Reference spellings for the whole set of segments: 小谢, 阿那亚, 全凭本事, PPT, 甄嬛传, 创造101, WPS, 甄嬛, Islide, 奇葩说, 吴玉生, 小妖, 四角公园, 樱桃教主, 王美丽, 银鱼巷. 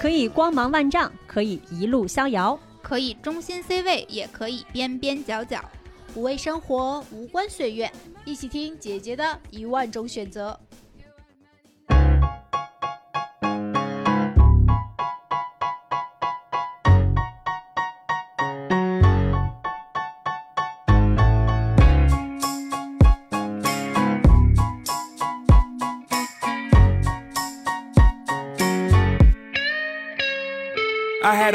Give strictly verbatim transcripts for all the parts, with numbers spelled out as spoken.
可以光芒万丈，可以一路逍遥，可以中心 C 位，也可以边边角角。无畏生活，无关岁月，一起听姐姐的一万种选择。I had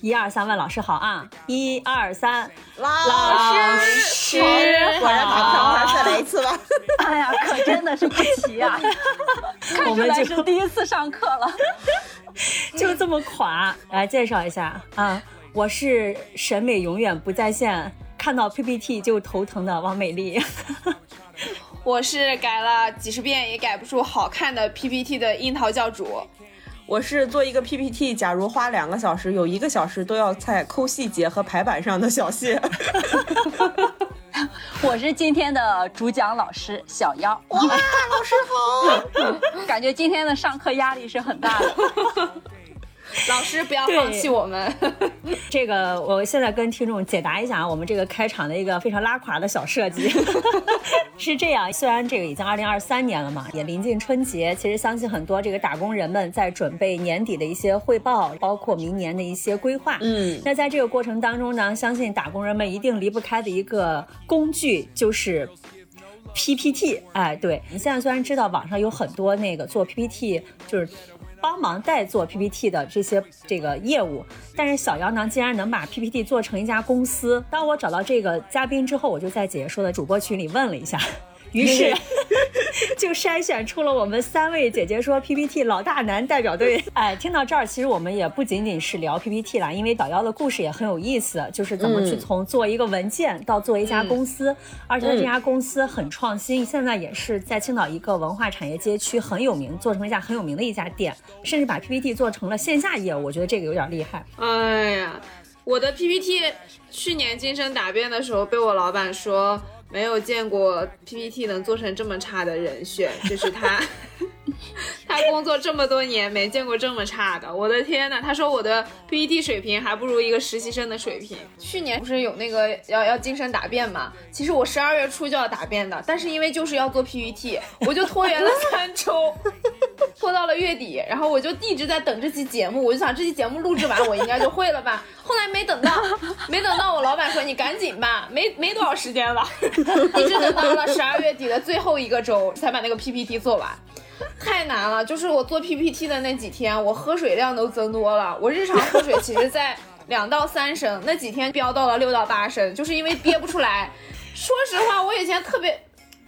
一二三，问老师好啊！一二三，老师好！果然打不上话，再来一次吧。哎呀，可真的是不齐啊！看出来是第一次上课了，就这么垮。来介绍一下啊，我是审美永远不在线，看到 P P T 就头疼的王美丽。我是改了几十遍也改不出好看的 P P T 的樱桃教主。我是做一个 P P T， 假如花两个小时，有一个小时都要在抠细节和排版上的小谢。我是今天的主讲老师小妖。哇，老师好！感觉今天的上课压力是很大的。老师不要放弃我们。这个我现在跟听众解答一下我们这个开场的一个非常拉垮的小设计。是这样，虽然这个已经二零二三年了嘛，也临近春节，其实相信很多这个打工人们在准备年底的一些汇报，包括明年的一些规划。嗯，那在这个过程当中呢，相信打工人们一定离不开的一个工具就是P P T。 哎，对，你现在虽然知道网上有很多那个做 P P T， 就是帮忙代做 P P T 的这些这个业务，但是小姚呢竟然能把 P P T 做成一家公司。当我找到这个嘉宾之后，我就在姐姐说的主播群里问了一下，于是就筛选出了我们三位姐姐说 P P T 老大男代表队。哎，听到这儿，其实我们也不仅仅是聊 P P T 啦，因为导妖的故事也很有意思，就是怎么去从做一个文件到做一家公司，嗯、而且这家公司很创新，嗯、现在也是在青岛一个文化产业街区很有名，做成一家很有名的一家店，甚至把 P P T 做成了线下业务，我觉得这个有点厉害。哎呀，我的 P P T 去年金生答辩的时候被我老板说。没有见过 P P T 能做成这么差的人选，就是他他工作这么多年没见过这么差的，我的天哪，他说我的 P P T 水平还不如一个实习生的水平。去年不是有那个要要晋升答辩嘛，其实我十二月初就要答辩的，但是因为就是要做 P P T， 我就拖延了三周拖到了月底，然后我就一直在等这期节目，我就想这期节目录制完我应该就会了吧，后来没等到没等到我老板说你赶紧吧，没没多少时间了，一直等到了十二月底的最后一个周才把那个 P P T 做完，太难了。就是我做 P P T 的那几天，我喝水量都增多了，我日常喝水其实在两到三升，那几天飙到了六到八升，就是因为憋不出来。说实话，我以前特别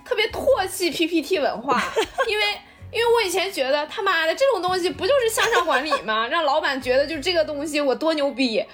特别唾弃 P P T 文化，因为。因为我以前觉得他妈的这种东西不就是向上管理吗？让老板觉得就是这个东西我多牛逼。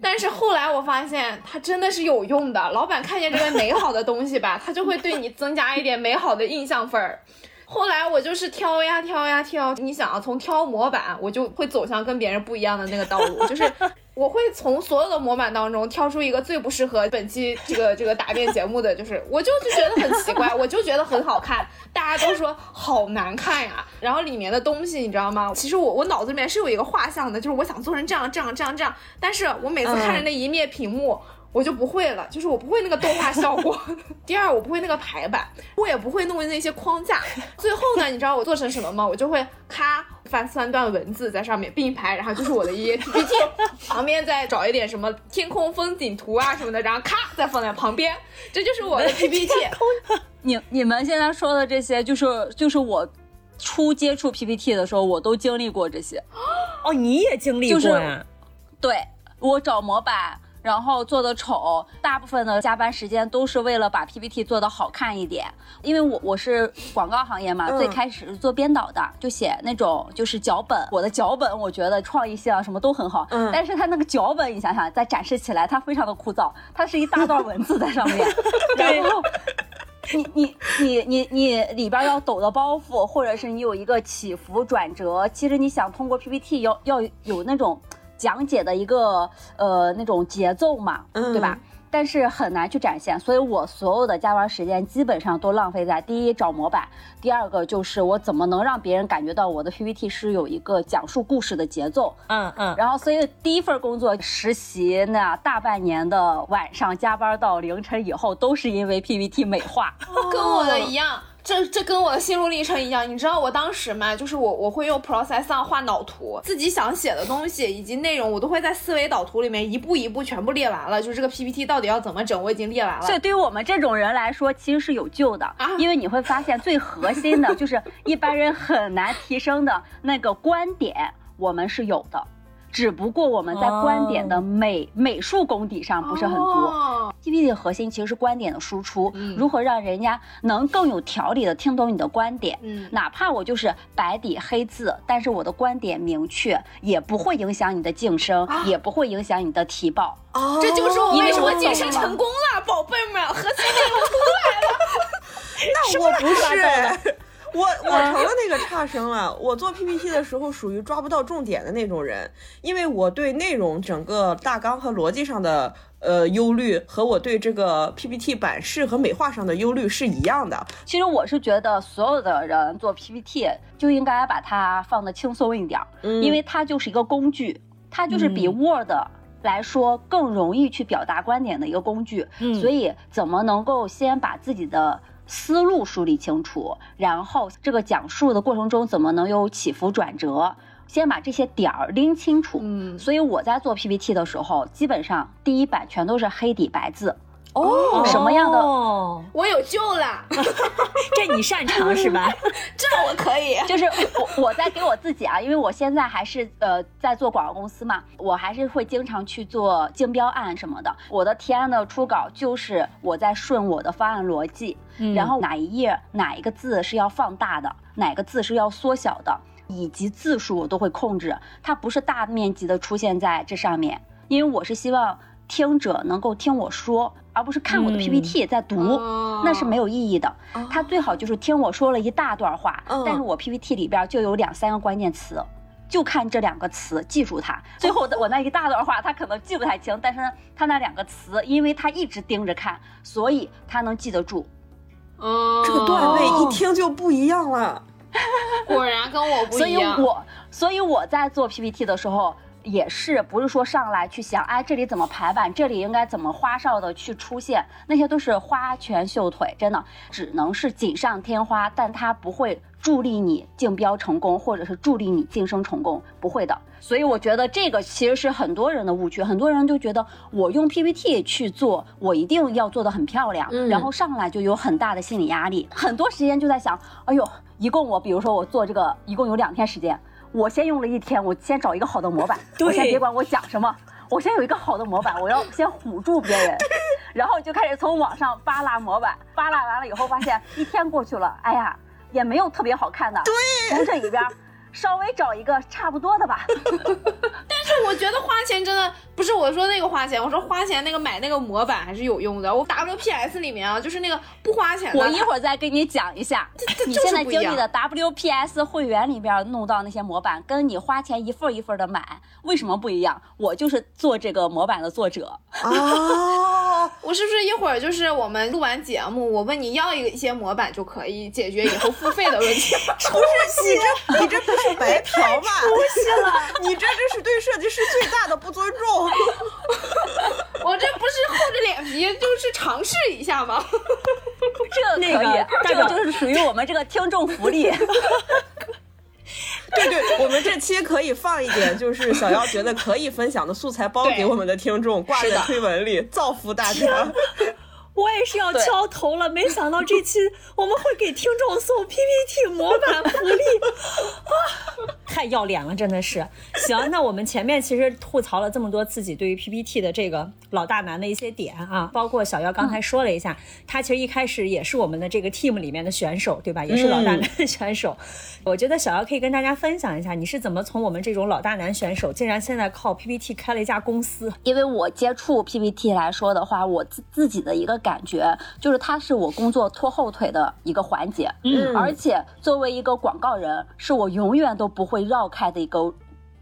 但是后来我发现它真的是有用的，老板看见这个美好的东西吧，他就会对你增加一点美好的印象分儿。后来我就是挑呀挑呀挑，你想啊，从挑模板我就会走向跟别人不一样的那个道路，就是我会从所有的模板当中挑出一个最不适合本期这个这个答辩节目的，就是我就就觉得很奇怪，我就觉得很好看，大家都说好难看呀，然后里面的东西你知道吗？其实我我脑子里面是有一个画像的，就是我想做成这样这样这样这样，但是我每次看着那一面屏幕。嗯，我就不会了，就是我不会那个动画效果。第二，我不会那个排版，我也不会弄那些框架。最后呢，你知道我做成什么吗？我就会咔翻三段文字在上面并排，然后就是我的一些 P P T， 旁边再找一点什么天空风景图啊什么的，然后咔再放在旁边，这就是我的 P P T。你你们现在说的这些，就是就是我。初接触 P P T 的时候，我都经历过这些。哦，你也经历过呀？就是、对，我找模板。然后做的丑，大部分的加班时间都是为了把 P P T 做的好看一点。因为我我是广告行业嘛、嗯、最开始做编导的，就写那种就是脚本，我的脚本我觉得创意性啊什么都很好、嗯、但是他那个脚本你想想再展示起来它非常的枯燥，它是一大段文字在上面然后你你你你你里边要抖的包袱，或者是你有一个起伏转折，其实你想通过 P P T 要要有那种讲解的一个呃那种节奏嘛，对吧、嗯，但是很难去展现。所以我所有的加班时间基本上都浪费在第一找模板，第二个就是我怎么能让别人感觉到我的 P P T 是有一个讲述故事的节奏。嗯嗯。然后所以第一份工作实习那大半年的晚上加班到凌晨以后都是因为 P P T 美化，跟我的一样。这这跟我的心路历程一样，你知道我当时嘛，就是我我会用 process 上画脑图，自己想写的东西以及内容，我都会在思维导图里面一步一步全部列完了，就是这个 P P T 到底要怎么整，我已经列完了。所以对于我们这种人来说，其实是有救的，啊、因为你会发现最核心的就是一般人很难提升的那个观点，我们是有的。只不过我们在观点的美、oh. 美术功底上不是很足。Oh. P P T 的核心其实是观点的输出、嗯，如何让人家能更有条理的听懂你的观点。嗯，哪怕我就是白底黑字，但是我的观点明确，也不会影响你的晋升， oh. 也不会影响你的提报。哦、oh. ，这就是我为什么晋升成功了，宝贝们，核心内容出来了。那我不是。我我成了那个差生了。我做 P P T 的时候属于抓不到重点的那种人，因为我对内容整个大纲和逻辑上的呃忧虑和我对这个 P P T 版式和美化上的忧虑是一样的。其实我是觉得所有的人做 P P T 就应该把它放得轻松一点、嗯、因为它就是一个工具，它就是比 Word、嗯来说更容易去表达观点的一个工具、嗯、所以怎么能够先把自己的思路梳理清楚，然后这个讲述的过程中怎么能有起伏转折，先把这些点儿拎清楚、嗯、所以我在做 P P T 的时候基本上第一版全都是黑底白字。哦，什么样的？我有救了这你擅长是吧这我可以就是我我在给我自己啊，因为我现在还是呃在做广告公司嘛，我还是会经常去做竞标案什么的，我的提案的初稿就是我在顺我的方案逻辑、嗯、然后哪一页哪一个字是要放大的，哪个字是要缩小的，以及字数我都会控制，它不是大面积的出现在这上面，因为我是希望听者能够听我说，而不是看我的 P P T 在读、嗯、那是没有意义的、哦、他最好就是听我说了一大段话、嗯、但是我 P P T 里边就有两三个关键词，就看这两个词记住它，最后我那一大段话他可能记不太清，但是他那两个词因为他一直盯着看，所以他能记得住、哦、这个段位一听就不一样了果然跟我不一样。所以我所以我在做 P P T 的时候也是不是说上来去想哎这里怎么排版，这里应该怎么花哨的去出现，那些都是花拳绣腿，真的只能是锦上添花，但它不会助力你竞标成功或者是助力你晋升成功，不会的。所以我觉得这个其实是很多人的误区，很多人就觉得我用 P P T 去做我一定要做得很漂亮、嗯、然后上来就有很大的心理压力，很多时间就在想哎呦一共我比如说我做这个一共有两天时间，我先用了一天，我先找一个好的模板，我先别管我讲什么，我先有一个好的模板，我要先唬住别人，然后就开始从网上扒拉模板，扒拉完了以后发现一天过去了，哎呀，也没有特别好看的，对，从这里边稍微找一个差不多的吧。但是我觉得花钱真的不是我说那个花钱，我说花钱那个买那个模板还是有用的。我 W P S 里面啊，就是那个不花钱的。我一会儿再跟你讲一下，你现在经历的 W P S 会员里边弄到那些模板，跟你花钱一份一份的买，为什么不一样？我就是做这个模板的作者。哦，我是不是一会儿就是我们录完节目，我问你要一些模板就可以解决以后付费的问题？不是，你这你这不是白嫖吧？出息了，你这这是对设计师最大的不尊重。我这不是厚着脸皮就是尝试一下吗这可以、那个、这个就是属于我们这个听众福利对对，我们这期可以放一点就是小妖觉得可以分享的素材包给我们的听众，挂在推文里造福大家我也是要敲头了，没想到这期我们会给听众送 P P T 模板福利啊，太太要脸了，真的是。行，那我们前面其实吐槽了这么多自己对于 P P T 的这个老大难的一些点啊，包括小妖刚才说了一下、嗯、他其实一开始也是我们的这个 team 里面的选手，对吧，也是老大难的选手、嗯、我觉得小妖可以跟大家分享一下，你是怎么从我们这种老大难选手竟然现在靠 P P T 开了一家公司。因为我接触 P P T 来说的话，我自己的一个感觉就是它是我工作拖后腿的一个环节，嗯，而且作为一个广告人是我永远都不会绕开的一个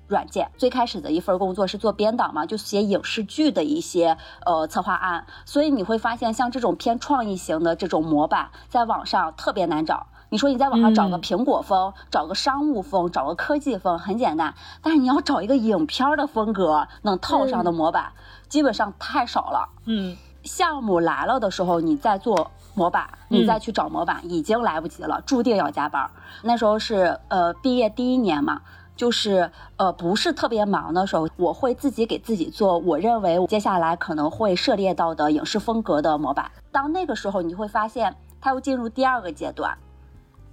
软件。最开始的一份工作是做编导嘛，就写影视剧的一些呃策划案，所以你会发现像这种偏创意型的这种模板在网上特别难找。你说你在网上找个苹果风、嗯、找个商务风，找个科技风很简单，但是你要找一个影片的风格能套上的模板、嗯、基本上太少了。嗯，项目来了的时候你再做模板，你再去找模板、嗯、已经来不及了，注定要加班。那时候是呃毕业第一年嘛，就是呃不是特别忙的时候，我会自己给自己做我认为接下来可能会涉猎到的影视风格的模板。当那个时候你会发现它又进入第二个阶段，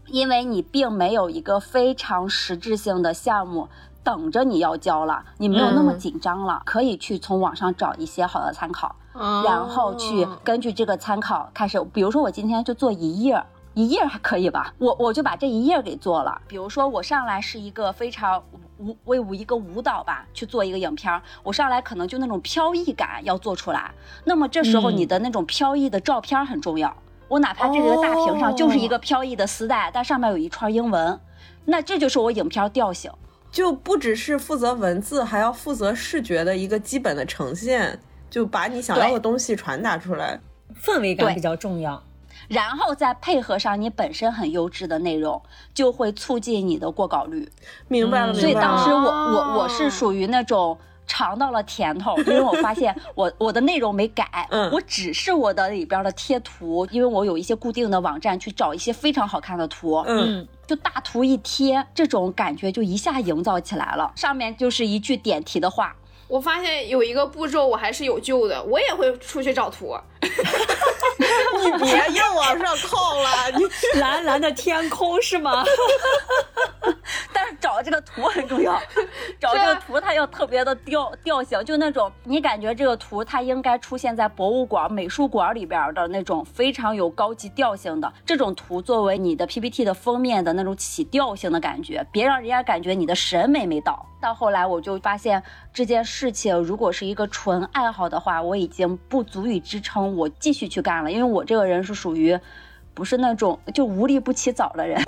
因为你并没有一个非常实质性的项目等着你要交了，你没有那么紧张了、嗯、可以去从网上找一些好的参考、哦、然后去根据这个参考开始。比如说我今天就做一页，一页还可以吧，我我就把这一页给做了。比如说我上来是一个非常舞为舞一个舞蹈吧，去做一个影片，我上来可能就那种飘逸感要做出来，那么这时候你的那种飘逸的照片很重要、嗯、我哪怕这个大屏上就是一个飘逸的丝带、哦、但上面有一串英文，那这就是我影片调性。就不只是负责文字，还要负责视觉的一个基本的呈现，就把你想要的东西传达出来，氛围感比较重要，然后再配合上你本身很优质的内容，就会促进你的过稿率。明白了，所以当时我我我是属于那种尝到了甜头，因为我发现我我的内容没改，我只是我的里边的贴图，因为我有一些固定的网站去找一些非常好看的图，嗯，就大图一贴，这种感觉就一下营造起来了。上面就是一句点题的话。我发现有一个步骤我还是有救的，我也会出去找图。你别又往上靠了，你蓝蓝的天空是吗？但是找这个图很重要，找这个图它要特别的调调性，就那种你感觉这个图它应该出现在博物馆、美术馆里边的那种非常有高级调性的这种图，作为你的 P P T 的封面的那种起调性的感觉，别让人家感觉你的审美没到。到后来我就发现这件事情如果是一个纯爱好的话，我已经不足以支撑我继续去干了，因为我这个人是属于不是那种就无利不起早的人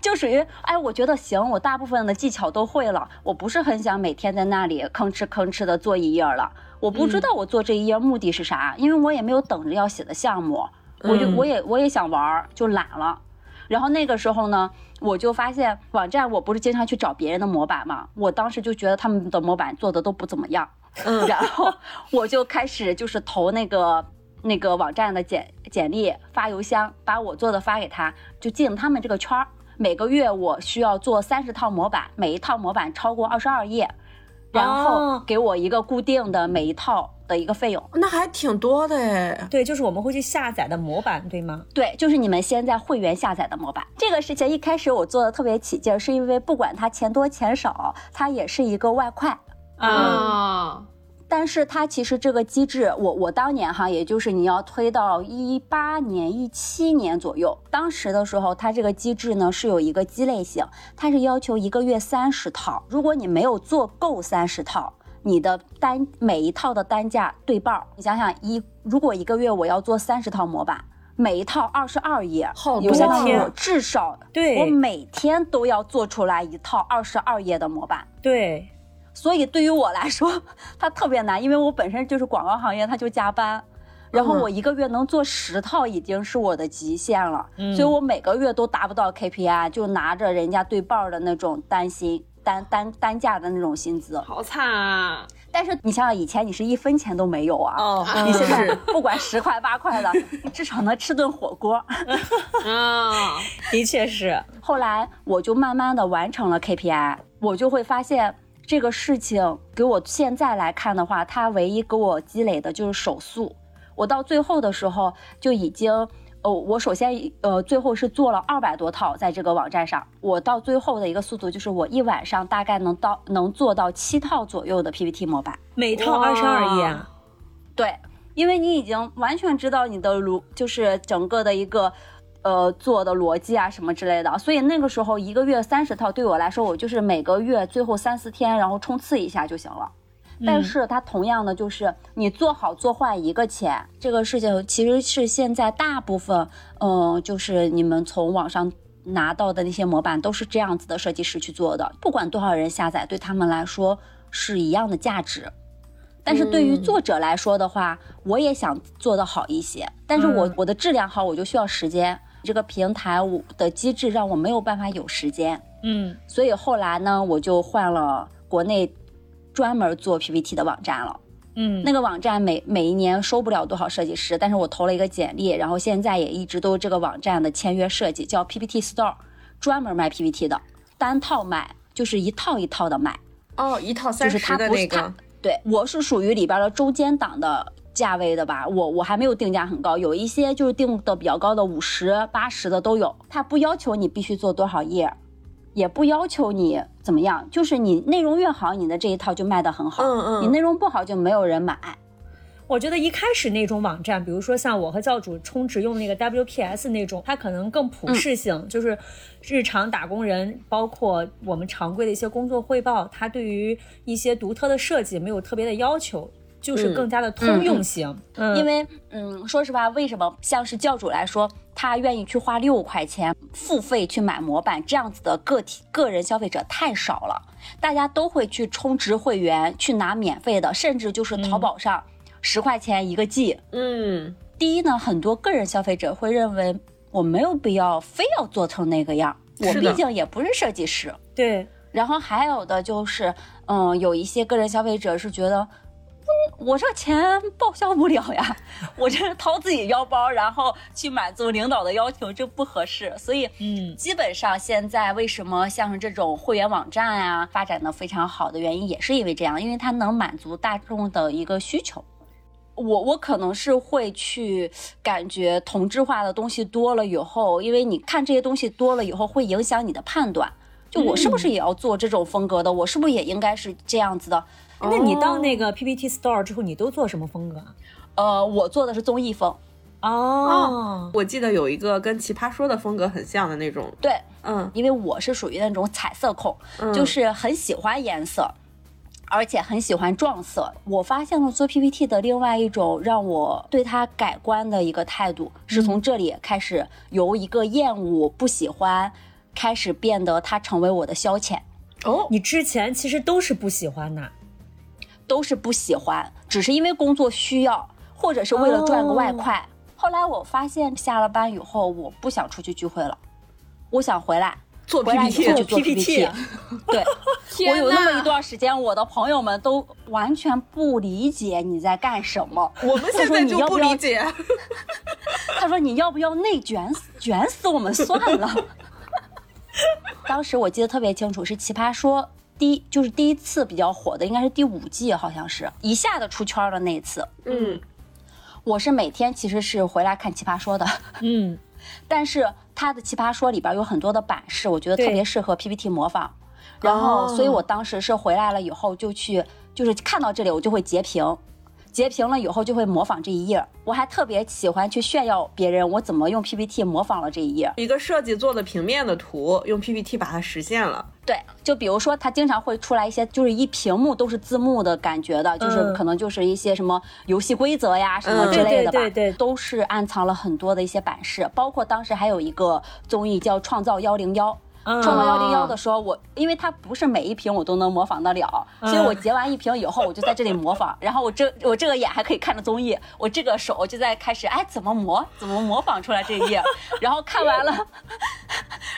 就属于哎我觉得行，我大部分的技巧都会了，我不是很想每天在那里吭哧吭哧的做一页了，我不知道我做这一页目的是啥、嗯、因为我也没有等着要写的项目，我就我也我也想玩就懒了。然后那个时候呢，我就发现网站我不是经常去找别人的模板嘛，我当时就觉得他们的模板做的都不怎么样，嗯，然后我就开始就是投那个那个网站的简简历，发邮箱，把我做的发给他，就进他们这个圈儿。每个月我需要做三十套模板，每一套模板超过二十二页，然后给我一个固定的每一套的一个费用。那还挺多的哎。对，就是我们会去下载的模板，对吗？对，就是你们先在会员下载的模板。这个事情一开始我做的特别起劲，是因为不管它钱多钱少，它也是一个外快啊、嗯。但是它其实这个机制，我我当年哈，也就是你要推到一八年、一七年左右，当时的时候，它这个机制呢是有一个鸡肋性，它是要求一个月三十套，如果你没有做够三十套。你的单每一套的单价对半，你想想一，如果一个月我要做三十套模板，每一套二十二页，好多天，我至少对我每天都要做出来一套二十二页的模板。对，所以对于我来说，它特别难，因为我本身就是广告行业，它就加班，然后我一个月能做十套已经是我的极限了，嗯、所以我每个月都达不到 K P I， 就拿着人家对半的那种担心。单单单价的那种薪资好惨啊！但是你想想以前你是一分钱都没有啊，哦、你现在不管十块八块的你至少能吃顿火锅啊，的确是。后来我就慢慢的完成了 K P I， 我就会发现这个事情给我现在来看的话，它唯一给我积累的就是手速，我到最后的时候就已经哦，我首先呃最后是做了二百多套在这个网站上，我到最后的一个速度就是我一晚上大概能到能做到七套左右的 P P T 模板，每套二十二页。对，因为你已经完全知道你的逻就是整个的一个呃做的逻辑啊什么之类的，所以那个时候一个月三十套对我来说，我就是每个月最后三四天然后冲刺一下就行了。但是它同样的就是你做好做坏一个钱、嗯、这个事情其实是现在大部分嗯、呃，就是你们从网上拿到的那些模板都是这样子的设计师去做的，不管多少人下载对他们来说是一样的价值，但是对于作者来说的话、嗯、我也想做得好一些，但是我、嗯、我的质量好我就需要时间，这个平台我的机制让我没有办法有时间，嗯，所以后来呢我就换了国内专门做 P P T 的网站了，嗯，那个网站每每一年收不了多少设计师，但是我投了一个简历，然后现在也一直都这个网站的签约设计，叫 P P T Store， 专门卖 P P T 的，单套卖，就是一套一套的卖。哦，一套三十的那个。就是它不是它，对，我是属于里边的中间档的价位的吧，我我还没有定价很高，有一些就是定的比较高的五十、八十的都有，它不要求你必须做多少页。也不要求你怎么样，就是你内容越好你的这一套就卖得很好，嗯嗯，你内容不好就没有人买。我觉得一开始那种网站比如说像我和教主充值用那个 W P S 那种，它可能更普适性、嗯、就是日常打工人包括我们常规的一些工作汇报，它对于一些独特的设计没有特别的要求，就是更加的通用性、嗯嗯嗯、因为嗯，说实话为什么像是教主来说他愿意去花六块钱付费去买模板，这样子的个体个人消费者太少了，大家都会去充值会员去拿免费的，甚至就是淘宝上十块钱一个 G。 嗯，第一呢很多个人消费者会认为我没有必要非要做成那个样，我毕竟也不是设计师。对，然后还有的就是嗯，有一些个人消费者是觉得我这钱报销不了呀，我这掏自己腰包然后去满足领导的要求，这不合适。所以嗯，基本上现在为什么像是这种会员网站啊发展的非常好的原因也是因为这样，因为它能满足大众的一个需求。我我可能是会去感觉同质化的东西多了以后，因为你看这些东西多了以后会影响你的判断，就我是不是也要做这种风格的、嗯、我是不是也应该是这样子的。那你到那个 P P T Store 之后你都做什么风格啊？呃，我做的是综艺风。哦，我记得有一个跟奇葩说的风格很像的那种。对，嗯，因为我是属于那种彩色控、嗯、就是很喜欢颜色而且很喜欢撞色。我发现了做 P P T 的另外一种让我对它改观的一个态度、嗯、是从这里开始由一个厌恶不喜欢开始变得它成为我的消遣。哦，你之前其实都是不喜欢的？都是不喜欢，只是因为工作需要或者是为了赚个外快、oh. 后来我发现下了班以后我不想出去聚会了，我想回来做 P P T， 回来做 P P T。 对，我有那么一段时间我的朋友们都完全不理解你在干什么，我们现在就不理解。他说你要不要内卷卷死我们算了。当时我记得特别清楚，是奇葩说第一就是第一次比较火的应该是第五季，好像是一下子出圈的那一次。嗯，我是每天其实是回来看奇葩说的。嗯，但是他的奇葩说里边有很多的版式，我觉得特别适合 P P T 模仿，然后、哦、所以我当时是回来了以后就去就是看到这里我就会截屏，截屏了以后就会模仿这一页。我还特别喜欢去炫耀别人我怎么用 P P T 模仿了这一页，一个设计做的平面的图用 P P T 把它实现了。对，就比如说它经常会出来一些就是一屏幕都是字幕的感觉的、嗯、就是可能就是一些什么游戏规则呀什么之类的吧、嗯、对对对对，都是暗藏了很多的一些版式。包括当时还有一个综艺叫创造一零一，创造一零一的时候我因为它不是每一屏我都能模仿得了、嗯、所以我截完一屏以后我就在这里模仿。然后我这我这个眼还可以看着综艺，我这个手就在开始哎怎么模怎么模仿出来这一页。然后看完了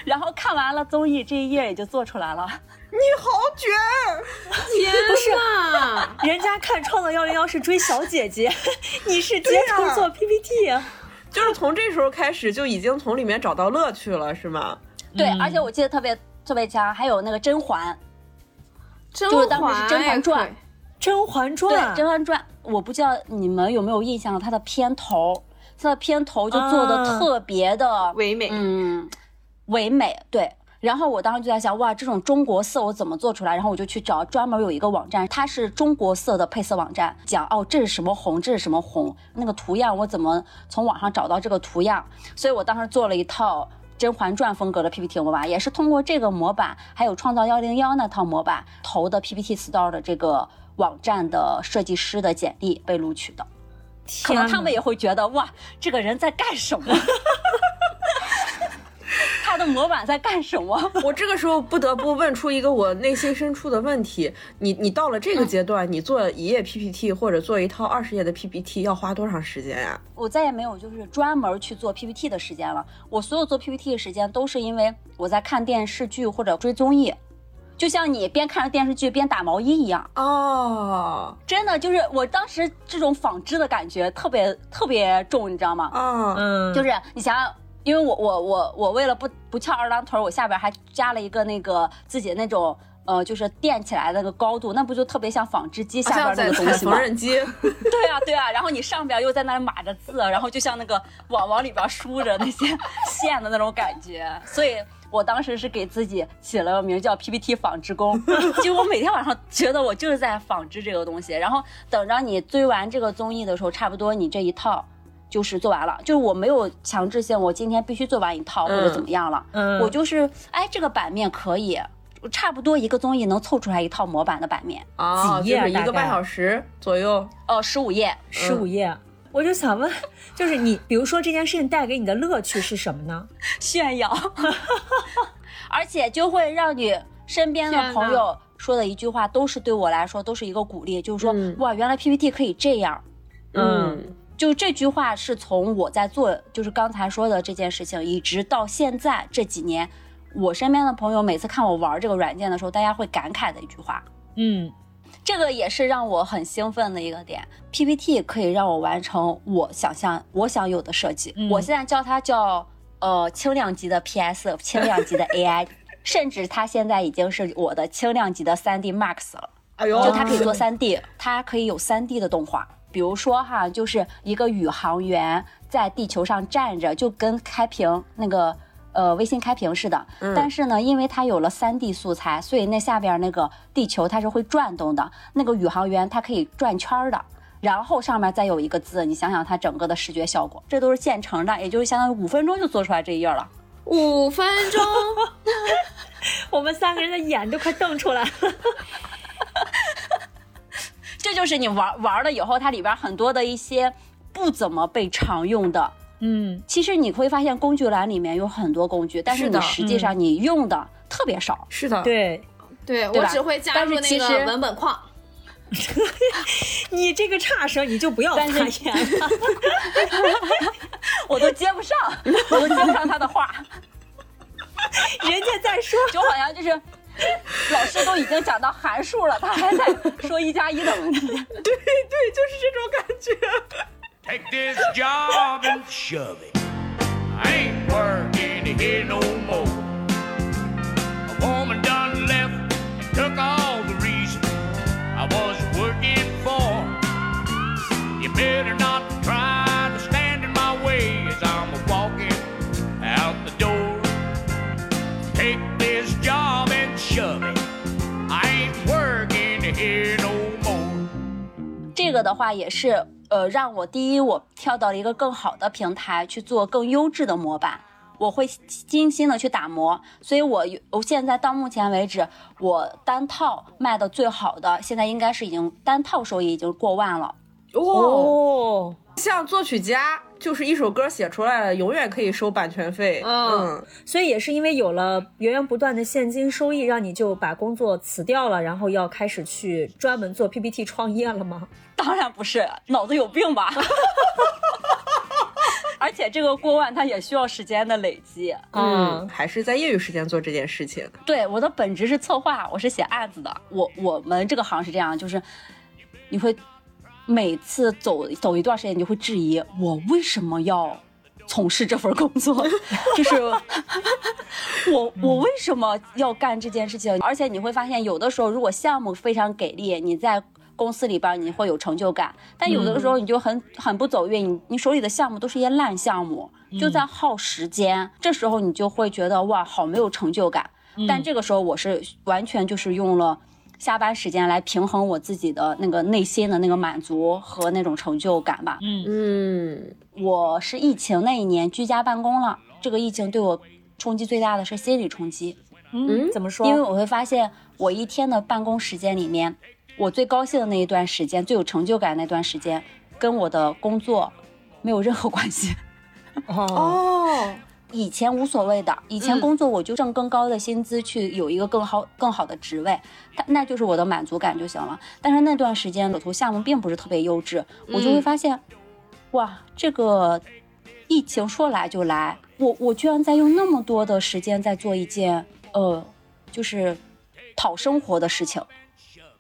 然后看完了综艺这一页也就做出来了。你好卷，天哪。不是，人家看创造一零一是追小姐姐，你是接着做 P P T、啊、就是从这时候开始就已经从里面找到乐趣了是吗？对，而且我记得特别特别强，还有那个甄嬛，甄嬛就是当时是甄嬛传，甄嬛传，对，甄嬛传，我不知道你们有没有印象，它的片头它的片头就做的特别的、啊、唯美，嗯，唯美，对。然后我当时就在想，哇，这种中国色我怎么做出来？然后我就去找专门有一个网站，它是中国色的配色网站，讲哦这是什么红，这是什么红，那个图样我怎么从网上找到这个图样？所以我当时做了一套《甄嬛传》风格的 P P T 模板，也是通过这个模板，还有《创造一零一》那套模板投的 P P T Store 的这个网站的设计师的简历被录取的。可能他们也会觉得哇，这个人在干什么？他的模板在干什么？我这个时候不得不问出一个我内心深处的问题：你你到了这个阶段，嗯、你做一页 P P T 或者做一套二十页的 P P T 要花多长时间呀、啊？我再也没有就是专门去做 P P T 的时间了。我所有做 P P T 的时间都是因为我在看电视剧或者追综艺。就像你边看着电视剧边打毛衣一样哦， oh. 真的就是我当时这种纺织的感觉特别特别重，你知道吗？嗯、oh. 就是你想想，因为我我我我为了不不翘二郎腿，我下边还加了一个那个自己那种呃就是垫起来的那个高度，那不就特别像纺织机下边那个东西吗？缝纫机。对啊对啊，然后你上边又在那里码着字，然后就像那个网往里边梳着那些线的那种感觉，所以。我当时是给自己起了名叫 P P T 纺织工，就我每天晚上觉得我就是在纺织这个东西，然后等着你追完这个综艺的时候，差不多你这一套就是做完了，就是我没有强制性我今天必须做完一套或者怎么样了、嗯嗯、我就是哎这个版面可以，差不多一个综艺能凑出来一套模板的版面、哦、几页就是一个半小时左右哦，十五页十五页、嗯、我就想问，就是你比如说这件事情带给你的乐趣是什么呢？炫耀。而且就会让你身边的朋友说的一句话都是对我来说都是一个鼓励，就是说、嗯、哇原来 P P T 可以这样， 嗯, 嗯就这句话是从我在做就是刚才说的这件事情一直到现在这几年，我身边的朋友每次看我玩这个软件的时候大家会感慨的一句话，嗯，这个也是让我很兴奋的一个点。 P P T 可以让我完成我想象我想有的设计、嗯、我现在叫它叫呃轻量级的 P S， 轻量级的 A I。 甚至它现在已经是我的轻量级的 三 D Max 了、哎、呦，就它可以做 三 D， 它可以有 三 D 的动画，比如说哈，就是一个宇航员在地球上站着，就跟开屏那个呃，微信开屏似的、嗯、但是呢因为它有了 三 D 素材，所以那下边那个地球它是会转动的，那个宇航员它可以转圈的，然后上面再有一个字，你想想它整个的视觉效果，这都是现成的，也就是相当于五分钟就做出来这一页了。五分钟。我们三个人的眼都快瞪出来了。这就是你玩玩了以后，它里边很多的一些不怎么被常用的，嗯，其实你会发现工具栏里面有很多工具，但是你实际上你用的特别少。是的，对，对，我只会加入那个文本框。你这个差生你就不要发言了。我都接不上，我都接不上他的话。人家在说，就好像就是老师都已经讲到函数了，他还在说一加一的问题。对对，就是这种感觉。Take this job and shove it. I ain't working here no more. A woman done left and took all the reason I was working for. You better not try to stand in my way as I'm walking out the door. Take this job and shove it. I ain't working here no more. 这个的话也是。呃，让我第一，我跳到了一个更好的平台去做更优质的模板，我会精心的去打磨，所以我我现在到目前为止，我单套卖的最好的，现在应该是已经单套收益已经过万了。哦，像作曲家就是一首歌写出来了，永远可以收版权费。嗯，嗯所以也是因为有了源源不断的现金收益，让你就把工作辞掉了，然后要开始去专门做 P P T 创业了吗？当然不是，脑子有病吧？而且这个过万它也需要时间的累积。嗯，嗯还是在业余时间做这件事情。对，我的本职是策划，我是写案子的。我我们这个行是这样，就是你会。每次走走一段时间，你就会质疑我为什么要从事这份工作，就是我我为什么要干这件事情？而且你会发现，有的时候如果项目非常给力，你在公司里边你会有成就感，但有的时候你就很很不走运，你你手里的项目都是一些烂项目，就在耗时间，这时候你就会觉得哇好没有成就感。但这个时候我是完全就是用了下班时间来平衡我自己的那个内心的那个满足和那种成就感吧。嗯，我是疫情那一年居家办公了，这个疫情对我冲击最大的是心理冲击。嗯，怎么说？因为我会发现我一天的办公时间里面，我最高兴的那一段时间，最有成就感的那段时间跟我的工作没有任何关系。哦，以前无所谓的，以前工作我就挣更高的薪资去有一个更好更好的职位，那就是我的满足感就行了。但是那段时间手头项目并不是特别优质，我就会发现、嗯、哇这个疫情说来就来，我我居然在用那么多的时间在做一件呃就是讨生活的事情。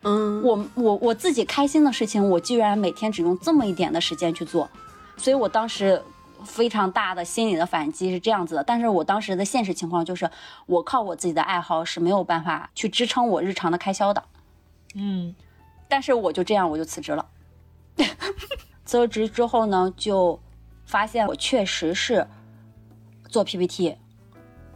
嗯，我我我自己开心的事情我居然每天只用这么一点的时间去做，所以我当时非常大的心理的反击是这样子的。但是我当时的现实情况就是我靠我自己的爱好是没有办法去支撑我日常的开销的。嗯，但是我就这样我就辞职了。辞职之后呢就发现我确实是做 P P T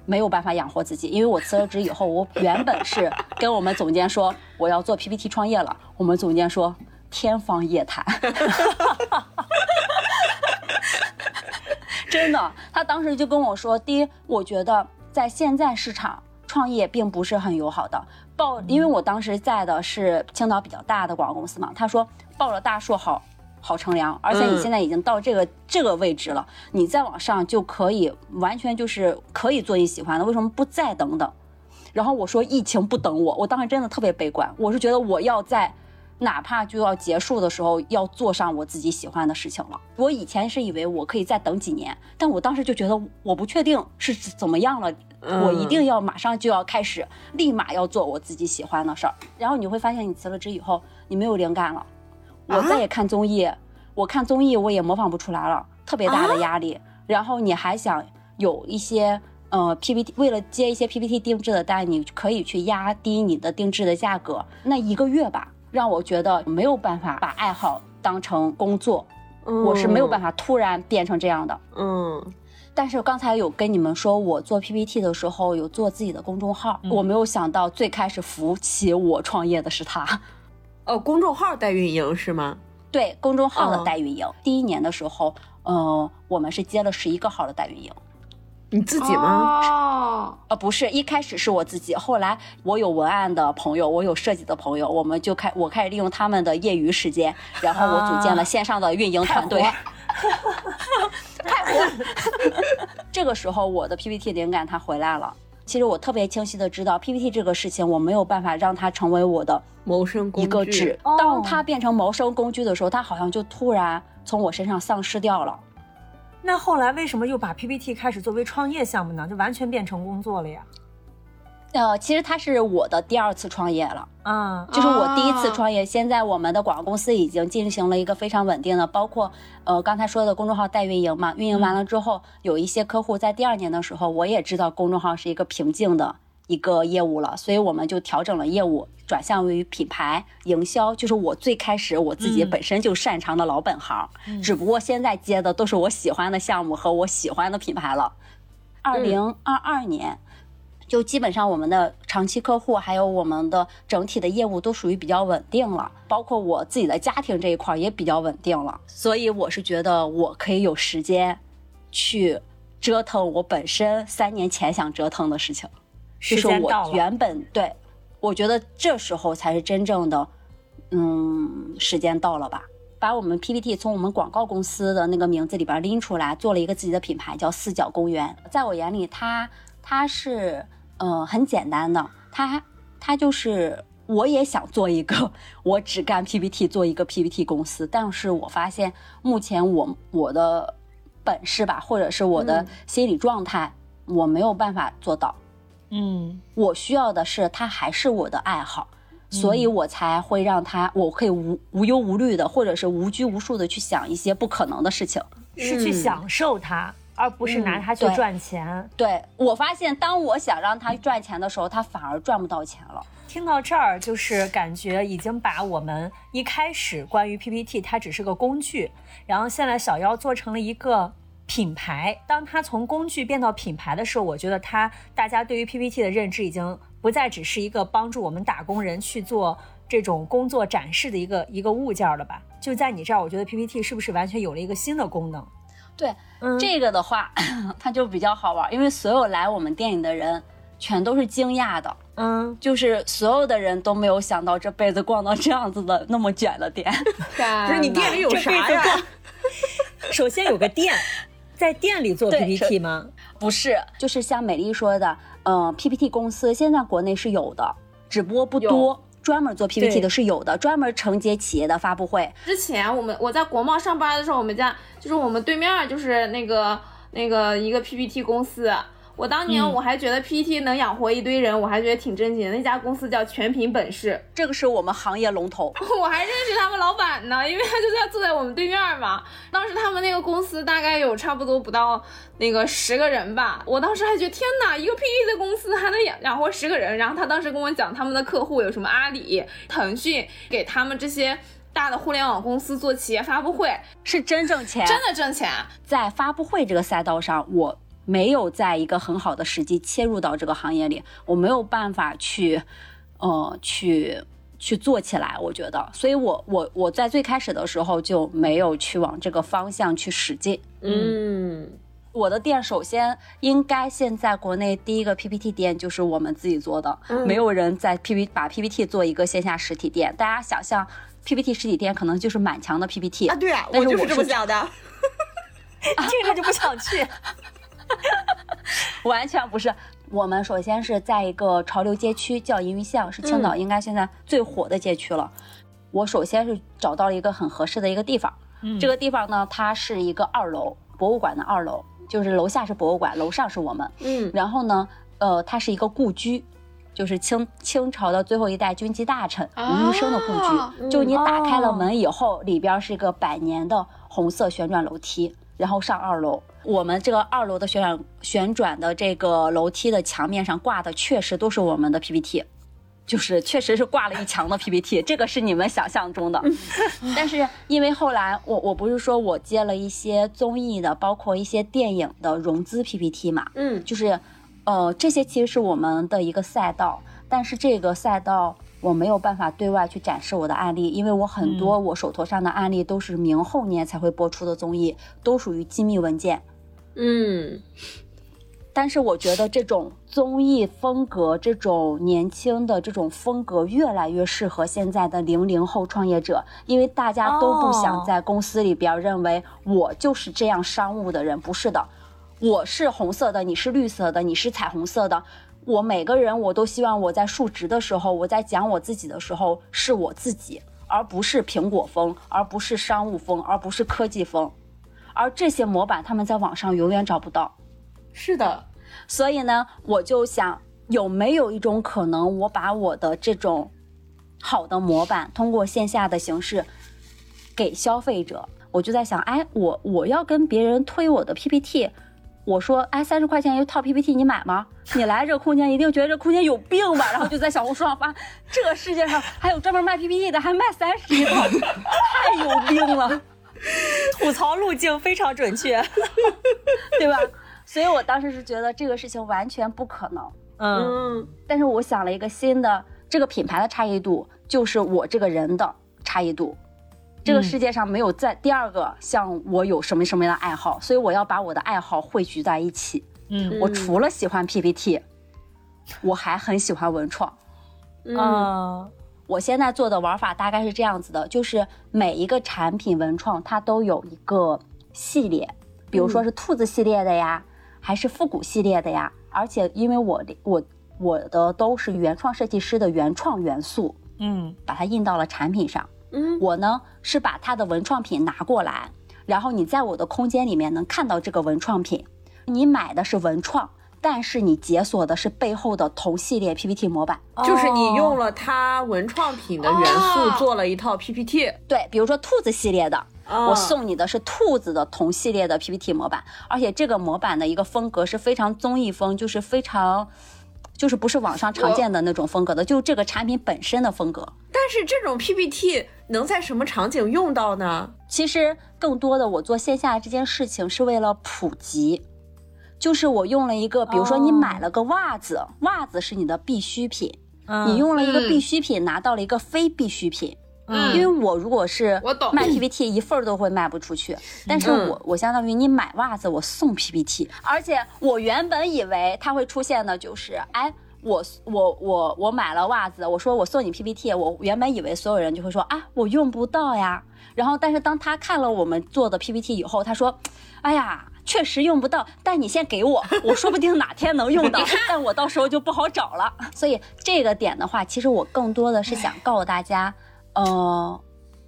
没有办法养活自己，因为我辞了职以后我原本是跟我们总监说我要做 P P T 创业了，我们总监说天方夜谭。真的，他当时就跟我说，第一，我觉得在现在市场创业并不是很友好的，报，因为我当时在的是青岛比较大的广告公司嘛，他说报了大树好好乘凉，而且你现在已经到这个、嗯、这个位置了，你再往上就可以完全就是可以做你喜欢的，为什么不再等等？然后我说疫情不等我，我当时真的特别悲观，我是觉得我要在哪怕就要结束的时候要做上我自己喜欢的事情了。我以前是以为我可以再等几年，但我当时就觉得我不确定是怎么样了，我一定要马上就要开始立马要做我自己喜欢的事儿。然后你会发现你辞了职以后你没有灵感了，我再也看综艺、啊、我看综艺我也模仿不出来了，特别大的压力、啊、然后你还想有一些呃 P P T， 为了接一些 P P T 定制的单，你可以去压低你的定制的价格。那一个月吧让我觉得没有办法把爱好当成工作、嗯、我是没有办法突然变成这样的。嗯，但是刚才有跟你们说我做 P P T 的时候有做自己的公众号、嗯、我没有想到最开始扶起我创业的是他。哦，公众号代运营是吗？对，公众号的代运营、哦、第一年的时候呃，我们是接了十一个号的代运营。你自己吗？哦，呃，不是，一开始是我自己，后来我有文案的朋友，我有设计的朋友，我们就开，我开始利用他们的业余时间，然后我组建了线上的运营团队。啊、太火！这个时候我的 P P T 灵感它回来了。其实我特别清晰的知道 P P T 这个事情，我没有办法让它成为我的谋生工具。一个纸，当它变成谋生工具的时候，它好像就突然从我身上丧失掉了。那后来为什么又把 P P T 开始作为创业项目呢？就完全变成工作了呀。呃，其实它是我的第二次创业了。嗯，就是我第一次创业、啊、现在我们的广告公司已经进行了一个非常稳定的，包括呃刚才说的公众号代运营嘛，运营完了之后、嗯、有一些客户在第二年的时候我也知道公众号是一个瓶颈的一个业务了，所以我们就调整了业务，转向于品牌营销，就是我最开始我自己本身就擅长的老本行、嗯、只不过现在接的都是我喜欢的项目和我喜欢的品牌了。二零二二年、嗯、就基本上我们的长期客户还有我们的整体的业务都属于比较稳定了，包括我自己的家庭这一块也比较稳定了，所以我是觉得我可以有时间去折腾我本身三年前想折腾的事情。就是我原本对，我觉得这时候才是真正的，嗯，时间到了吧。把我们 P P T 从我们广告公司的那个名字里边拎出来，做了一个自己的品牌，叫四角公园。在我眼里，它它是呃很简单的，它它就是我也想做一个，我只干 P P T， 做一个 P P T 公司，但是我发现目前我我的本事吧，或者是我的心理状态，嗯、我没有办法做到。嗯，我需要的是它还是我的爱好、嗯、所以我才会让它，我可以无无忧无虑的，或者是无拘无束的去想一些不可能的事情，是去享受它、嗯、而不是拿它去赚钱。嗯、对, 对我发现，当我想让它赚钱的时候，它反而赚不到钱了。听到这儿，就是感觉已经把我们一开始关于 P P T 它只是个工具，然后现在小妖做成了一个品牌。当它从工具变到品牌的时候，我觉得它大家对于 P P T 的认知已经不再只是一个帮助我们打工人去做这种工作展示的一个一个物件了吧？就在你这儿，我觉得 P P T 是不是完全有了一个新的功能？对、嗯、这个的话它就比较好玩，因为所有来我们店里的人全都是惊讶的，嗯，就是所有的人都没有想到这辈子逛到这样子的那么卷的店。不是你店里有啥呀？首先有个店，在店里做 P P T 吗？不是，就是像美丽说的，嗯、呃、P P T 公司现在国内是有的，只不过不多，专门做 P P T 的是有的，专门承接企业的发布会。之前我们我在国贸上班的时候，我们家就是我们对面就是那个那个一个 P P T 公司。我当年我还觉得 P P T 能养活一堆人，嗯、我还觉得挺震惊的。那家公司叫全凭本事，这个是我们行业龙头。我还认识他们老板呢，因为他就在坐在我们对面嘛。当时他们那个公司大概有差不多不到那个十个人吧，我当时还觉得天哪，一个 P P T 的公司还能养养活十个人。然后他当时跟我讲，他们的客户有什么阿里、腾讯，给他们这些大的互联网公司做企业发布会，是真挣钱，真的挣钱。在发布会这个赛道上，我没有在一个很好的时机切入到这个行业里，我没有办法去呃去去做起来，我觉得。所以我我我在最开始的时候就没有去往这个方向去使劲。嗯，我的店首先应该现在国内第一个 P P T 店就是我们自己做的，嗯、没有人在 P P 把 P P T 做一个线下实体店。大家想象 P P T 实体店可能就是满墙的 P P T 啊，对啊，但是 我, 我就是这么想的。这个就不想去。完全不是。我们首先是在一个潮流街区叫银鱼巷，是青岛应该现在最火的街区了。嗯、我首先是找到了一个很合适的一个地方，嗯、这个地方呢，它是一个二楼博物馆的二楼，就是楼下是博物馆，楼上是我们。嗯，然后呢呃它是一个故居，就是清清朝的最后一代军机大臣吴玉生的故居。就你打开了门以后，里边是一个百年的红色旋转楼梯，然后上二楼。我们这个二楼的旋转旋转的这个楼梯的墙面上挂的确实都是我们的 P P T， 就是确实是挂了一墙的 P P T， 这个是你们想象中的。但是因为后来我我不是说我接了一些综艺的，包括一些电影的融资 P P T 嘛，嗯，就是呃这些其实是我们的一个赛道，但是这个赛道我没有办法对外去展示我的案例，因为我很多我手头上的案例都是明后年才会播出的综艺，都属于机密文件。嗯，但是我觉得这种综艺风格，这种年轻的这种风格越来越适合现在的零零后创业者，因为大家都不想在公司里边认为我就是这样商务的人，不是的，我是红色的，你是绿色的，你是彩虹色的。我每个人我都希望我在述职的时候，我在讲我自己的时候是我自己，而不是苹果风，而不是商务风，而不是科技风。而这些模板他们在网上永远找不到。是的，所以呢我就想，有没有一种可能，我把我的这种好的模板通过线下的形式给消费者。我就在想，哎，我我要跟别人推我的 P P T，我说，哎，三十块钱一套 P P T， 你买吗？你来这空间一定觉得这空间有病吧？然后就在小红书上发，这个世界上还有专门卖 P P T 的，还卖三十一套，太有病了！吐槽路径非常准确，对吧？所以我当时是觉得这个事情完全不可能。嗯，但是我想了一个新的，这个品牌的差异度就是我这个人的差异度。这个世界上没有再第二个像我有什么什么样的爱好，所以我要把我的爱好汇聚在一起。嗯，我除了喜欢 P P T， 我还很喜欢文创。嗯、呃，我现在做的玩法大概是这样子的，就是每一个产品文创它都有一个系列，比如说是兔子系列的呀，嗯、还是复古系列的呀。而且因为我我我的都是原创设计师的原创元素，嗯，把它印到了产品上。嗯，我呢是把它的文创品拿过来，然后你在我的空间里面能看到这个文创品，你买的是文创，但是你解锁的是背后的同系列 P P T 模板，就是你用了它文创品的元素做了一套 P P T。哦、对，比如说兔子系列的，我送你的是兔子的同系列的 P P T 模板，而且这个模板的一个风格是非常综艺风，就是非常就是不是网上常见的那种风格的，就这个产品本身的风格。但是这种 P P T 能在什么场景用到呢？其实更多的我做线下这件事情是为了普及，就是我用了一个，比如说你买了个袜子、oh. 袜子是你的必需品、嗯、你用了一个必需品、嗯、拿到了一个非必需品。嗯，因为我如果是卖 P P T 一份都会卖不出去，但是我我相当于你买袜子我送 P P T， 而且我原本以为它会出现的就是，哎，我我我我买了袜子，我说我送你 P P T， 我原本以为所有人就会说啊我用不到呀，然后但是当他看了我们做的 P P T 以后，他说，哎呀。确实用不到，但你先给我，我说不定哪天能用到，但我到时候就不好找了。所以这个点的话，其实我更多的是想告诉大家，呃，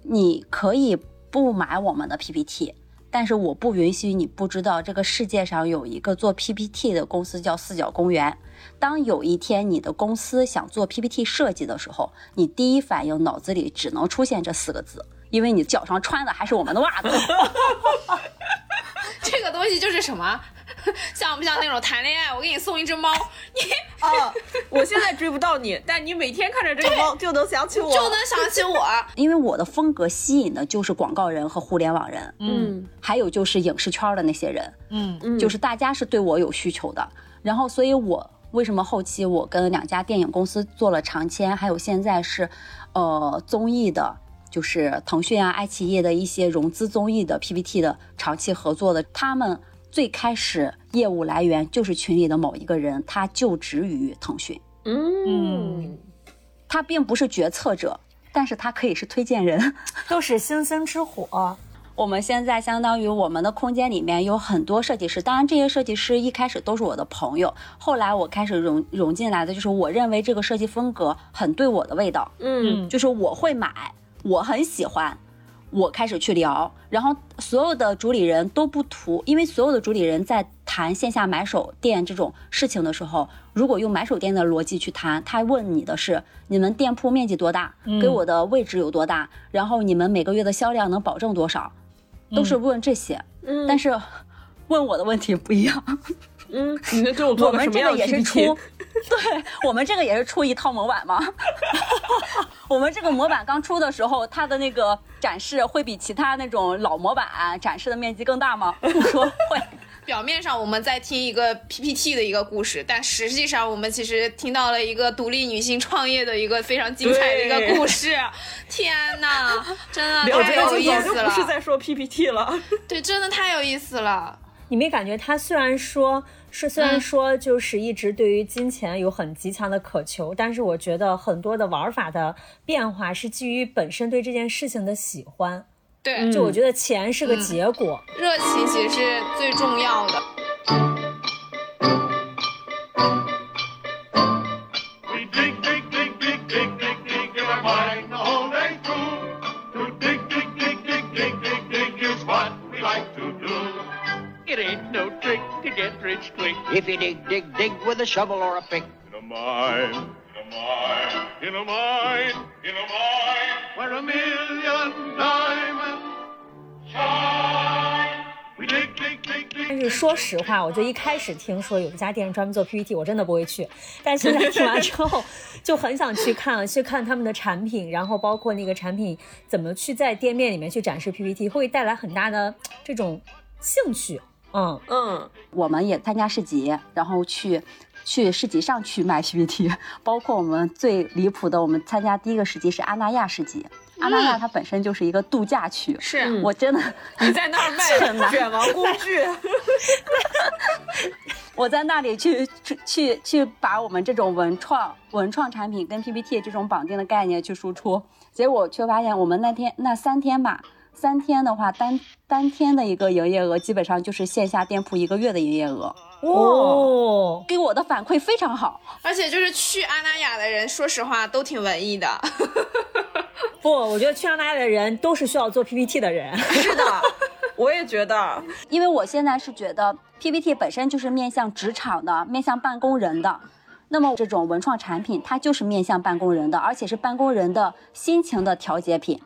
你可以不买我们的 P P T， 但是我不允许你不知道这个世界上有一个做 P P T 的公司叫四角公园。当有一天你的公司想做 P P T 设计的时候，你第一反应脑子里只能出现这四个字，因为你脚上穿的还是我们的袜子。这个东西就是什么，像不像那种谈恋爱我给你送一只猫，你哦，我现在追不到你，但你每天看着这个猫就能想起我，就能想起我。因为我的风格吸引的就是广告人和互联网人，嗯，还有就是影视圈的那些人，嗯，就是大家是对我有需求的。然后所以我为什么后期我跟两家电影公司做了长签，还有现在是呃综艺的，就是腾讯啊爱奇艺的一些融资综艺的 P P T 的长期合作的，他们最开始业务来源就是群里的某一个人，他就职于腾讯，嗯，他并不是决策者，但是他可以是推荐人，都是星星之火。我们现在相当于我们的空间里面有很多设计师，当然这些设计师一开始都是我的朋友，后来我开始融融进来的就是我认为这个设计风格很对我的味道，嗯，就是我会买。我很喜欢，我开始去聊，然后所有的主理人都不图，因为所有的主理人在谈线下买手店这种事情的时候，如果用买手店的逻辑去谈，他问你的是你们店铺面积多大，给我的位置有多大，嗯，然后你们每个月的销量能保证多少，都是问这些，嗯，但是问我的问题不一样。嗯，你那这种做个什么样的 P P T？ 对，我们这个也是出一套模板吗？我们这个模板刚出的时候，它的那个展示会比其他那种老模板展示的面积更大吗？不说会。表面上我们在听一个 P P T 的一个故事，但实际上我们其实听到了一个独立女性创业的一个非常精彩的一个故事。天哪，真的太有意思了！不是在说 P P T 了，对，真的太有意思了。你没感觉他虽然说是虽然说就是一直对于金钱有很极强的渴求，但是我觉得很多的玩法的变化是基于本身对这件事情的喜欢。对，就我觉得钱是个结果，嗯嗯，热情其实是最重要的。If you dig, dig, dig with a shovel or a pick. In a mine, in a mine, in a mine, in a mine, where a million diamonds shine. We dig, dig, dig, dig. 但是说实话，我就一开始听说有一家店专门做 P P T， 我真的不会去。但现在听完之后，就很想去看，去看他们的产品，然后包括那个产品怎么去在店面里面去展示 P P T， 会带来很大的这种兴趣。嗯嗯，我们也参加市集，然后去去市集上去卖 P P T， 包括我们最离谱的，我们参加第一个市集是阿那亚市集，嗯，阿那亚它本身就是一个度假区，是，嗯，我真的你在那儿卖卷毛工具，我在那里去去去把我们这种文创文创产品跟 P P T 这种绑定的概念去输出，结果却发现我们那天那三天吧。三天的话，单单天的一个营业额基本上就是线下店铺一个月的营业额。哦，给我的反馈非常好，而且就是去阿那亚的人，说实话都挺文艺的。不，我觉得去阿那亚的人都是需要做 P P T 的人。是的，我也觉得，因为我现在是觉得 P P T 本身就是面向职场的，面向办公人的。那么这种文创产品，它就是面向办公人的，而且是办公人的心情的调节品。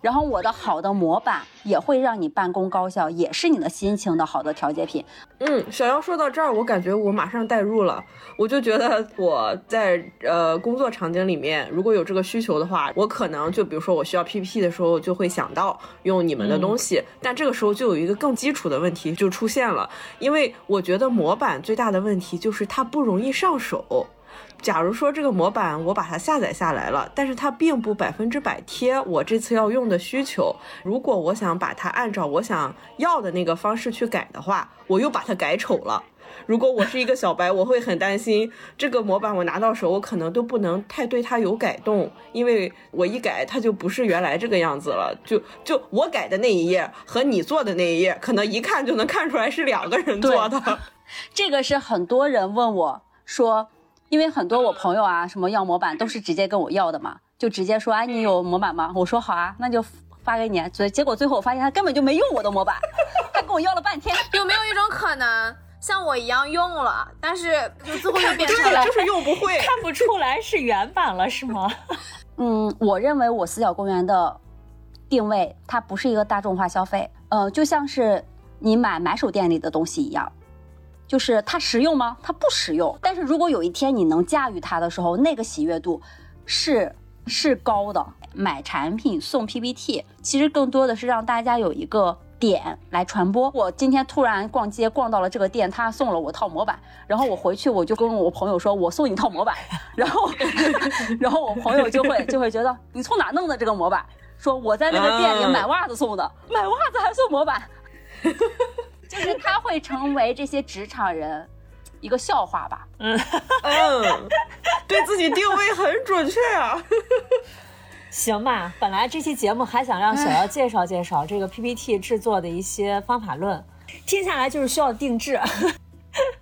然后我的好的模板也会让你办公高效，也是你的心情的好的调节品。嗯，小姚说到这儿，我感觉我马上代入了，我就觉得我在呃工作场景里面，如果有这个需求的话，我可能就比如说我需要 P P T 的时候，就会想到用你们的东西、嗯、但这个时候就有一个更基础的问题就出现了，因为我觉得模板最大的问题就是它不容易上手。假如说这个模板我把它下载下来了，但是它并不百分之百贴我这次要用的需求，如果我想把它按照我想要的那个方式去改的话，我又把它改丑了。如果我是一个小白，我会很担心这个模板我拿到手我可能都不能太对它有改动，因为我一改它就不是原来这个样子了，就就我改的那一页和你做的那一页可能一看就能看出来是两个人做的。这个是很多人问我说，因为很多我朋友啊什么要模板都是直接跟我要的嘛，就直接说哎你有模板吗，我说好啊那就发给你，所以结果最后我发现他根本就没用我的模板，他跟我要了半天。有没有一种可能像我一样用了，但是最后就变成了就是用不会，看不出来是原版了是吗？嗯，我认为我死角公园的定位它不是一个大众化消费，呃，就像是你买买手店里的东西一样，就是它实用吗？它不实用。但是如果有一天你能驾驭它的时候，那个喜悦度是是高的。买产品送 P P T， 其实更多的是让大家有一个点来传播。我今天突然逛街逛到了这个店，他送了我套模板，然后我回去我就跟我朋友说，我送你套模板，然后然后我朋友就会就会觉得你从哪弄的这个模板？说我在那个店里买袜子送的，买袜子还送模板。就是他会成为这些职场人一个笑话吧。嗯嗯，对自己定位很准确啊。行吧，本来这期节目还想让小姚介绍介绍这个 P P T 制作的一些方法论，听下来就是需要定制。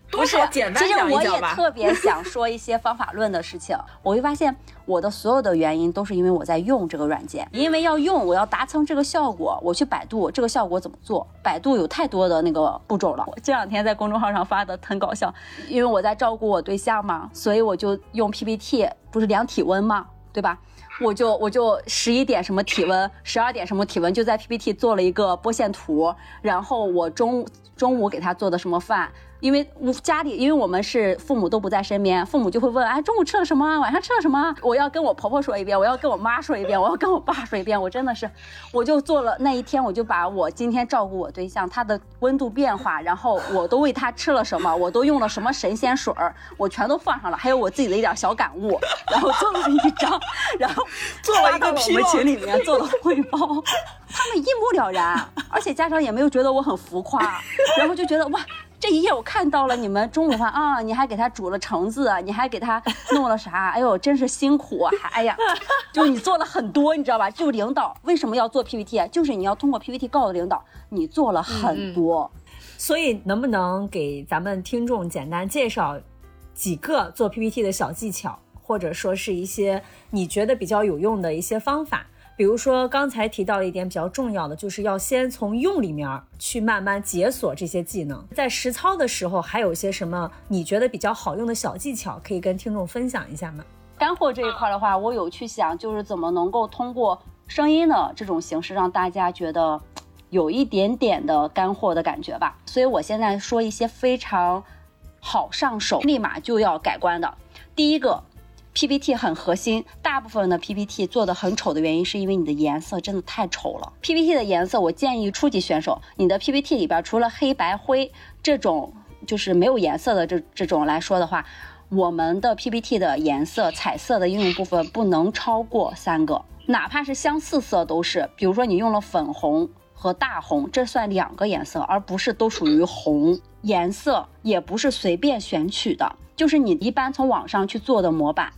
多少简单讲一讲吧。其实我也特别想说一些方法论的事情。我会发现我的所有的原因都是因为我在用这个软件，因为要用，我要达成这个效果，我去百度这个效果怎么做，百度有太多的那个步骤了。我这两天在公众号上发的很搞笑，因为我在照顾我对象嘛，所以我就用 P P T 不是量体温嘛，对吧？我就我就十一点什么体温，十二点什么体温，就在 P P T 做了一个波线图，然后我中中午给他做的什么饭，因为家里因为我们是父母都不在身边，父母就会问哎中午吃了什么，晚上吃了什么，我要跟我婆婆说一遍，我要跟我妈说一遍，我要跟我爸说一遍，我真的是我就做了那一天，我就把我今天照顾我对象他的温度变化，然后我都喂他吃了什么，我都用了什么神仙水，我全都放上了，还有我自己的一点小感悟，然后做了一张，然后做了一个我们群里面做了汇报，他们一目了然，而且家长也没有觉得我很浮夸，然后就觉得哇这一夜我看到了你们中午饭啊，你还给他煮了橙子，你还给他弄了啥，哎呦真是辛苦啊，哎呀就你做了很多你知道吧，就领导为什么要做 P P T 啊，就是你要通过 P P T 告诉领导你做了很多、嗯、所以能不能给咱们听众简单介绍几个做 P P T 的小技巧，或者说是一些你觉得比较有用的一些方法？比如说刚才提到一点比较重要的，就是要先从用里面去慢慢解锁这些技能。在实操的时候还有些什么你觉得比较好用的小技巧可以跟听众分享一下吗？干货这一块的话，我有去想就是怎么能够通过声音的这种形式让大家觉得有一点点的干货的感觉吧，所以我现在说一些非常好上手立马就要改观的。第一个P P T 很核心，大部分的 P P T 做的很丑的原因是因为你的颜色真的太丑了。P P T 的颜色我建议初级选手，你的 P P T 里边除了黑白灰这种就是没有颜色的这这种来说的话，我们的 P P T 的颜色彩色的应用部分不能超过三个，哪怕是相似色都是，比如说你用了粉红和大红，这算两个颜色，而不是都属于红。颜色也不是随便选取的，就是你一般从网上去做的模板，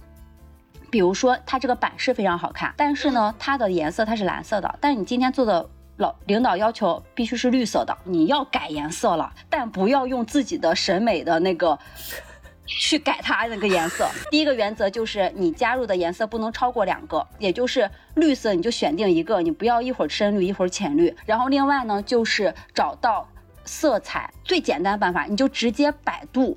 比如说它这个版式非常好看，但是呢它的颜色它是蓝色的，但你今天做的老领导要求必须是绿色的，你要改颜色了，但不要用自己的审美的那个去改它那个颜色。第一个原则就是你加入的颜色不能超过两个，也就是绿色你就选定一个，你不要一会儿深绿一会儿浅绿。然后另外呢就是找到色彩最简单的办法，你就直接百度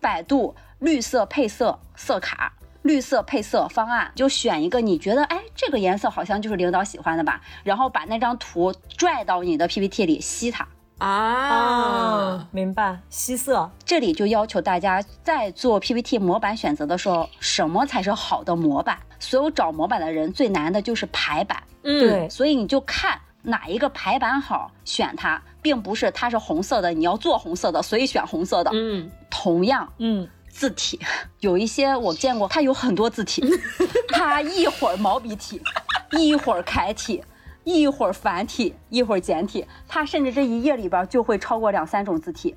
百度绿色配色色卡，绿色配色方案，就选一个你觉得哎这个颜色好像就是领导喜欢的吧，然后把那张图拽到你的 P P T 里吸它。啊，明白，吸色。这里就要求大家在做 P P T 模板选择的时候，什么才是好的模板？所有找模板的人最难的就是排版。嗯，对，所以你就看哪一个排版好，选它，并不是它是红色的，你要做红色的，所以选红色的。嗯，同样，嗯。字体有一些我见过，它有很多字体，它一会儿毛笔体，一会儿楷体，一会儿繁体，一会儿简体，它甚至这一页里边就会超过两三种字体。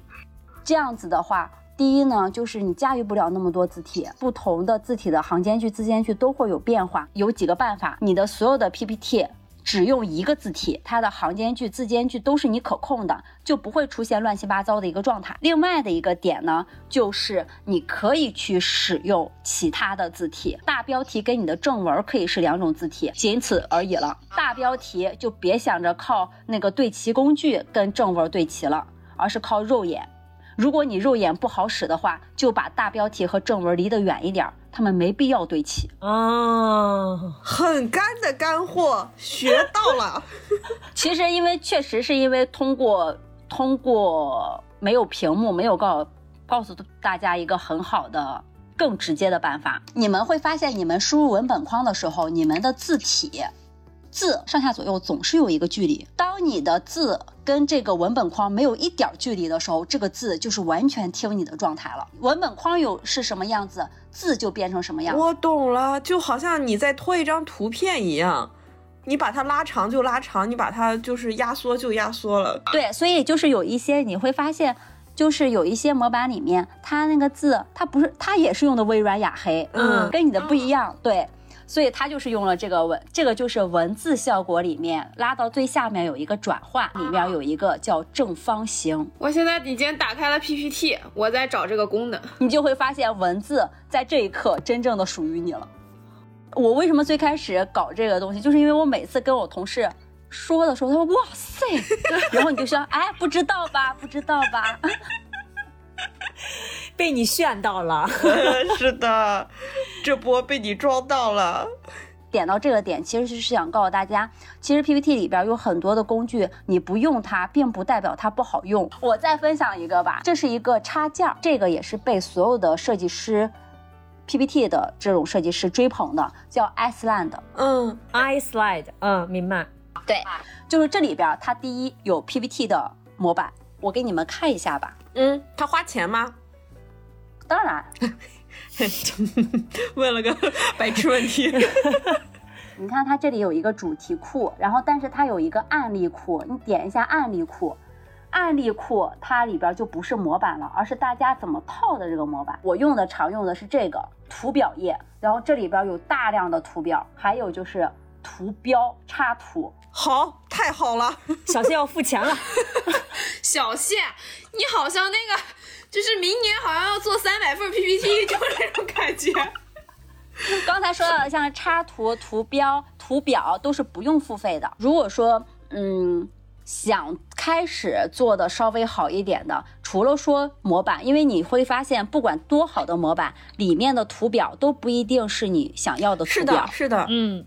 这样子的话，第一呢，就是你驾驭不了那么多字体，不同的字体的行间距、字间距都会有变化。有几个办法，你的所有的 P P T 只用一个字体，它的行间距、字间距都是你可控的，就不会出现乱七八糟的一个状态。另外的一个点呢，就是你可以去使用其他的字体，大标题跟你的正文可以是两种字体，仅此而已了。大标题就别想着靠那个对齐工具跟正文对齐了，而是靠肉眼。如果你肉眼不好使的话，就把大标题和正文离得远一点，他们没必要对齐。哦，很干的干货，学到了。其实因为确实是因为通过通过没有屏幕，没有告告诉大家一个很好的更直接的办法。你们会发现你们输入文本框的时候，你们的字体字上下左右总是有一个距离，当你的字跟这个文本框没有一点距离的时候，这个字就是完全听你的状态了，文本框有是什么样子，字就变成什么样。我懂了，就好像你在拖一张图片一样，你把它拉长就拉长，你把它就是压缩就压缩了。对，所以就是有一些你会发现，就是有一些模板里面它那个字它不是，它也是用的微软雅黑，嗯，跟你的不一样。对，所以他就是用了这个文，这个就是文字效果里面拉到最下面有一个转换，里面有一个叫正方形。我现在已经打开了 P P T， 我在找这个功能，你就会发现文字在这一刻真正的属于你了。我为什么最开始搞这个东西，就是因为我每次跟我同事说的时候，他说哇塞，然后你就说哎不知道吧不知道吧。被你炫到了。是的，这波被你装到了。点到这个点其实是想告诉大家，其实 P P T 里边有很多的工具，你不用它并不代表它不好用。我再分享一个吧，这是一个插件，这个也是被所有的设计师 P P T 的这种设计师追捧的，叫 Iceland。 嗯 Iceland， 嗯，明白。对，就是这里边它第一有 P P T 的模板，我给你们看一下吧。嗯，他花钱吗？当然。问了个白痴问题。你看它这里有一个主题库，然后但是它有一个案例库，你点一下案例库，案例库它里边就不是模板了，而是大家怎么套的这个模板。我用的常用的是这个图表页，然后这里边有大量的图表，还有就是图标插图。好，太好了。小谢要付钱了。小谢你好像那个就是明年好像要做三百份 P P T， 就是那种感觉。刚才说到的像插图、图标、图表都是不用付费的。如果说嗯想开始做的稍微好一点的，除了说模板，因为你会发现不管多好的模板，里面的图表都不一定是你想要的图表。是的，是的，嗯。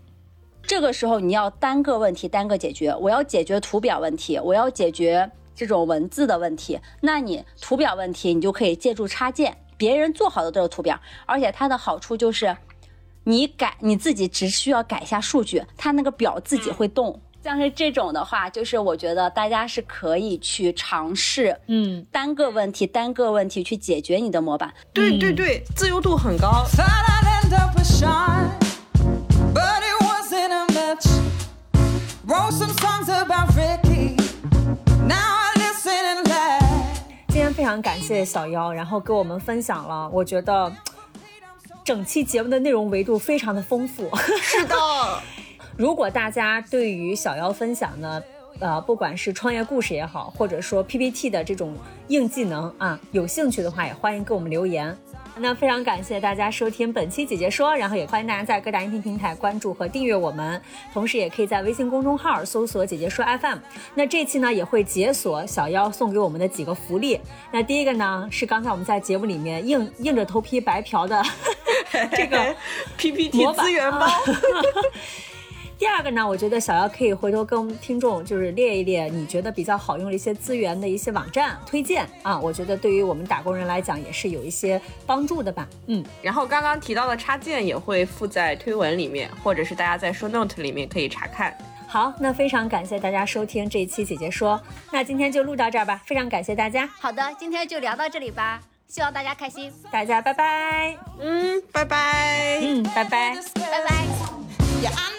这个时候你要单个问题单个解决，我要解决图表问题，我要解决这种文字的问题，那你图表问题你就可以借助插件，别人做好的这个图表，而且它的好处就是你改，你自己只需要改一下数据，它那个表自己会动。像是这种的话，就是我觉得大家是可以去尝试，嗯，单个问题单个问题去解决你的模板。对对对，自由度很高。今天非常感谢小妖，然后给我们分享了，我觉得整期节目的内容维度非常的丰富。是的。如果大家对于小妖分享呢，呃，不管是创业故事也好，或者说 P P T 的这种硬技能啊，有兴趣的话也欢迎给我们留言。那非常感谢大家收听本期姐姐说，然后也欢迎大家在各大音频平台关注和订阅我们，同时也可以在微信公众号搜索姐姐说 F M。 那这期呢也会解锁小妖送给我们的几个福利。那第一个呢是刚才我们在节目里面硬硬着头皮白嫖的这个 P P T 资源包。第二个呢，我觉得小姚可以回头跟我们听众就是列一列你觉得比较好用的一些资源的一些网站推荐啊，我觉得对于我们打工人来讲也是有一些帮助的吧。嗯，然后刚刚提到的插件也会附在推文里面，或者是大家在 show note 里面可以查看。好，那非常感谢大家收听这一期姐姐说，那今天就录到这儿吧，非常感谢大家。好的，今天就聊到这里吧，希望大家开心，大家拜拜。嗯，拜拜。嗯，拜拜，拜拜。